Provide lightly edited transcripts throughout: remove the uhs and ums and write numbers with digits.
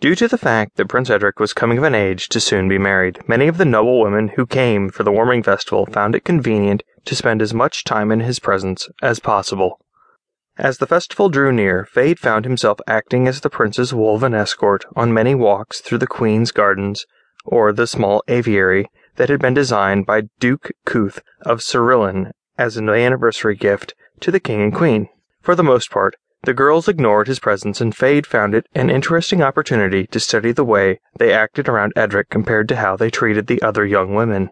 Due to the fact that Prince Edric was coming of an age to soon be married, many of the noble women who came for the warming festival found it convenient to spend as much time in his presence as possible. As the festival drew near, Fade found himself acting as the prince's woven escort on many walks through the queen's gardens, or the small aviary that had been designed by Duke Cuth of Cyrillen as an anniversary gift to the king and queen. For the most part, the girls ignored his presence, and Fade found it an interesting opportunity to study the way they acted around Edric compared to how they treated the other young women.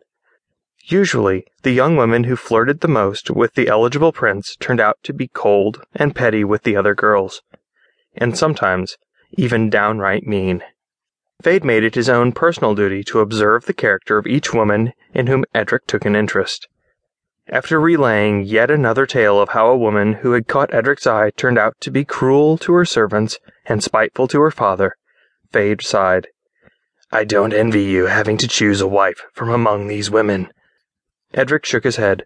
Usually, the young women who flirted the most with the eligible prince turned out to be cold and petty with the other girls, and sometimes even downright mean. Fade made it his own personal duty to observe the character of each woman in whom Edric took an interest. After relaying yet another tale of how a woman who had caught Edric's eye turned out to be cruel to her servants and spiteful to her father, Fade sighed. "I don't envy you having to choose a wife from among these women." Edric shook his head.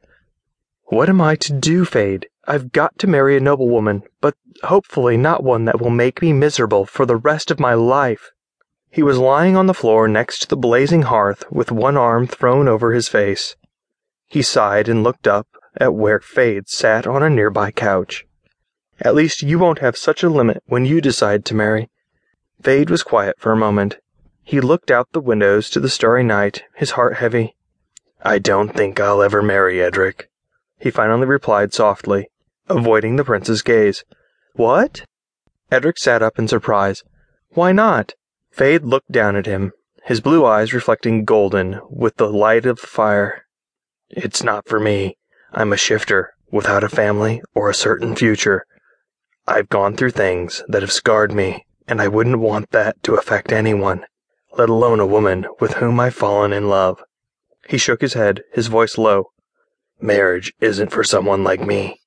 "What am I to do, Fade? I've got to marry a noblewoman, but hopefully not one that will make me miserable for the rest of my life." He was lying on the floor next to the blazing hearth with one arm thrown over his face. He sighed and looked up at where Fade sat on a nearby couch. "At least you won't have such a limit when you decide to marry." Fade was quiet for a moment. He looked out the windows to the starry night, his heart heavy. "I don't think I'll ever marry Edric," he finally replied softly, avoiding the prince's gaze. "What?" Edric sat up in surprise. "Why not?" Fade looked down at him, his blue eyes reflecting golden with the light of the fire. "It's not for me. I'm a shifter, without a family or a certain future. I've gone through things that have scarred me, and I wouldn't want that to affect anyone, let alone a woman with whom I've fallen in love." He shook his head, his voice low. "Marriage isn't for someone like me."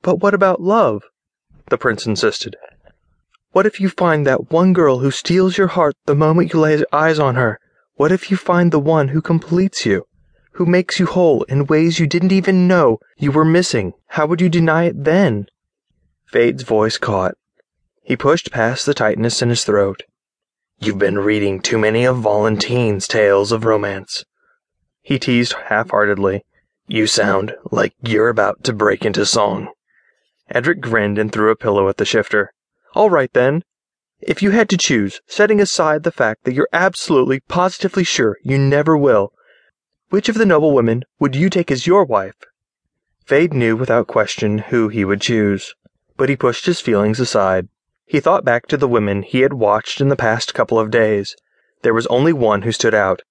"But what about love?" the prince insisted. "What if you find that one girl who steals your heart the moment you lay eyes on her? What if you find the one who completes you? Who makes you whole in ways you didn't even know you were missing? How would you deny it then?" Fade's voice caught. He pushed past the tightness in his throat. "You've been reading too many of Valentine's tales of romance," he teased half-heartedly. "You sound like you're about to break into song." Edric grinned and threw a pillow at the shifter. "All right then. If you had to choose, setting aside the fact that you're absolutely, positively sure you never will, which of the noble women would you take as your wife?" Fade knew without question who he would choose, but he pushed his feelings aside. He thought back to the women he had watched in the past couple of days. There was only one who stood out,